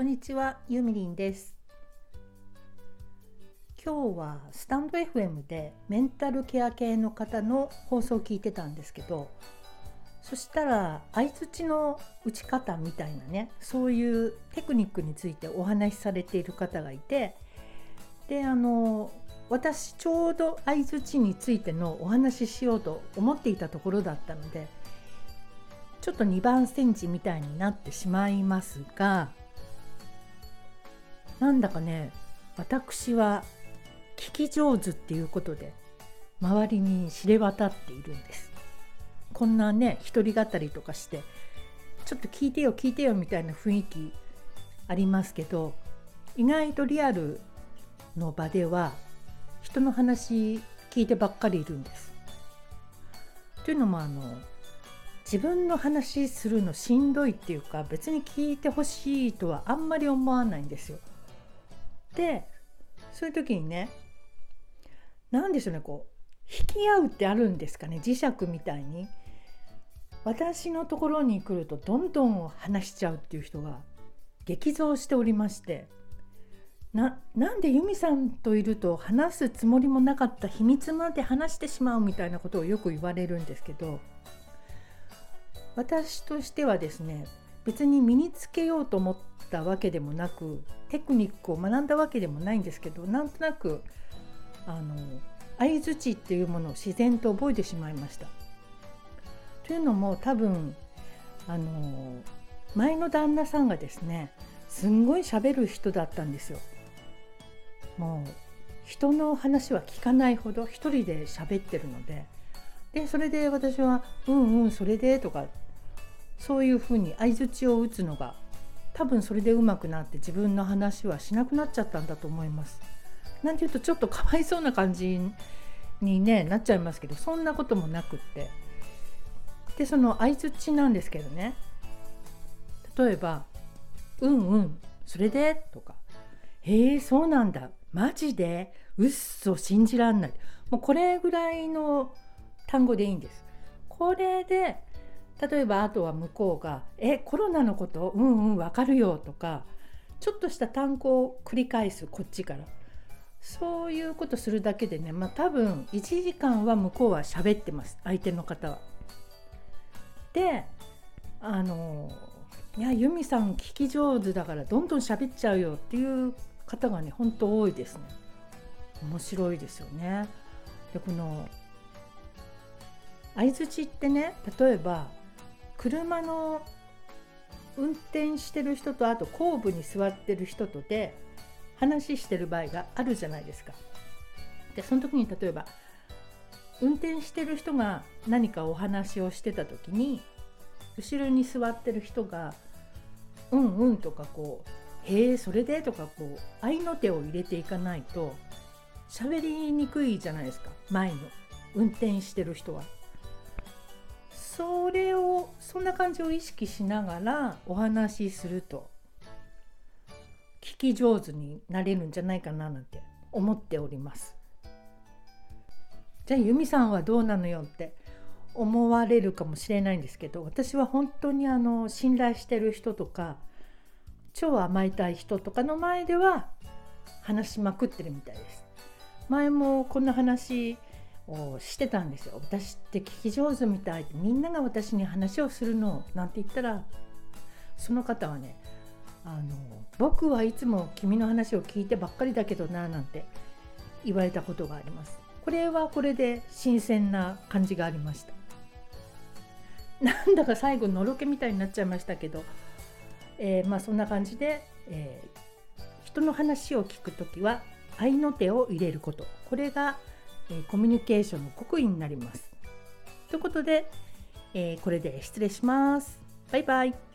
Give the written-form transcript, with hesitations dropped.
こんにちは、ゆみりんです。今日はスタンド FM でメンタルケア系の方の放送を聞いてたんですけど、そしたら相槌の打ち方みたいなね、そういうテクニックについてお話しされている方がいて、で私ちょうど相槌についてのお話ししようと思っていたところだったので、ちょっと2番センチみたいになってしまいますが、なんだかね、私は聞き上手っていうことで周りに知れ渡っているんです。こんなね、一人語りとかしてちょっと聞いてよみたいな雰囲気ありますけど、意外とリアルの場では人の話聞いてばっかりいるんです。というのも自分の話するのしんどいっていうか、別に聞いてほしいとはあんまり思わないんですよ。で、そういう時にね、なんでしょうね、こう引き合うってあるんですかね、磁石みたいに私のところに来るとどんどん話しちゃうっていう人が激増しておりまして、なんで由美さんといると話すつもりもなかった秘密まで話してしまうみたいなことをよく言われるんですけど、私としてはですね、別に身につけようと思ったわけでもなく、テクニックを学んだわけでもないんですけど、なんとなく相槌っていうものを自然と覚えてしまいました。というのも多分前の旦那さんがですね、すんごい喋る人だったんですよ。もう人の話は聞かないほど一人で喋ってるので、それで私はそれでとか、そういうふうに相槌を打つのが多分それでうまくなって、自分の話はしなくなっちゃったんだと思います。なんていうとちょっとかわいそうな感じに、ね、なっちゃいますけど、そんなこともなくって、でその相槌なんですけどね、例えばそれでとか、へえそうなんだ、マジで、うっそ、信じらんない、もうこれぐらいの単語でいいんです。これで例えば、あとは向こうがコロナのこと、わかるよとか、ちょっとした単語を繰り返す、こっちからそういうことするだけでね、多分1時間は向こうは喋ってます、相手の方は。でいや、由美さん聞き上手だからどんどん喋っちゃうよっていう方がね、本当多いですね。面白いですよね。でこの相槌ってね、例えば車の運転してる人と、あと後部に座ってる人とで話してる場合があるじゃないですか。でその時に例えば運転してる人が何かお話をしてた時に、後ろに座ってる人がとか、こうへえそれでとか、こう愛の手を入れていかないと喋りにくいじゃないですか、前の運転してる人は。そんな感じを意識しながらお話しすると聞き上手になれるんじゃないかななんて思っております。じゃあ由美さんはどうなのよって思われるかもしれないんですけど、私は本当に信頼してる人とか超甘えたい人とかの前では話しまくってるみたいです。前もこんな話をしてたんですよ。私って聞き上手みたいって、みんなが私に話をするのなんて言ったら、その方はね、僕はいつも君の話を聞いてばっかりだけどななんて言われたことがあります。これはこれで新鮮な感じがありました。なんだか最後のろけみたいになっちゃいましたけど、そんな感じで、人の話を聞くときは愛の手を入れること、これがコミュニケーションの極意になります。ということで、これで失礼します。バイバイ。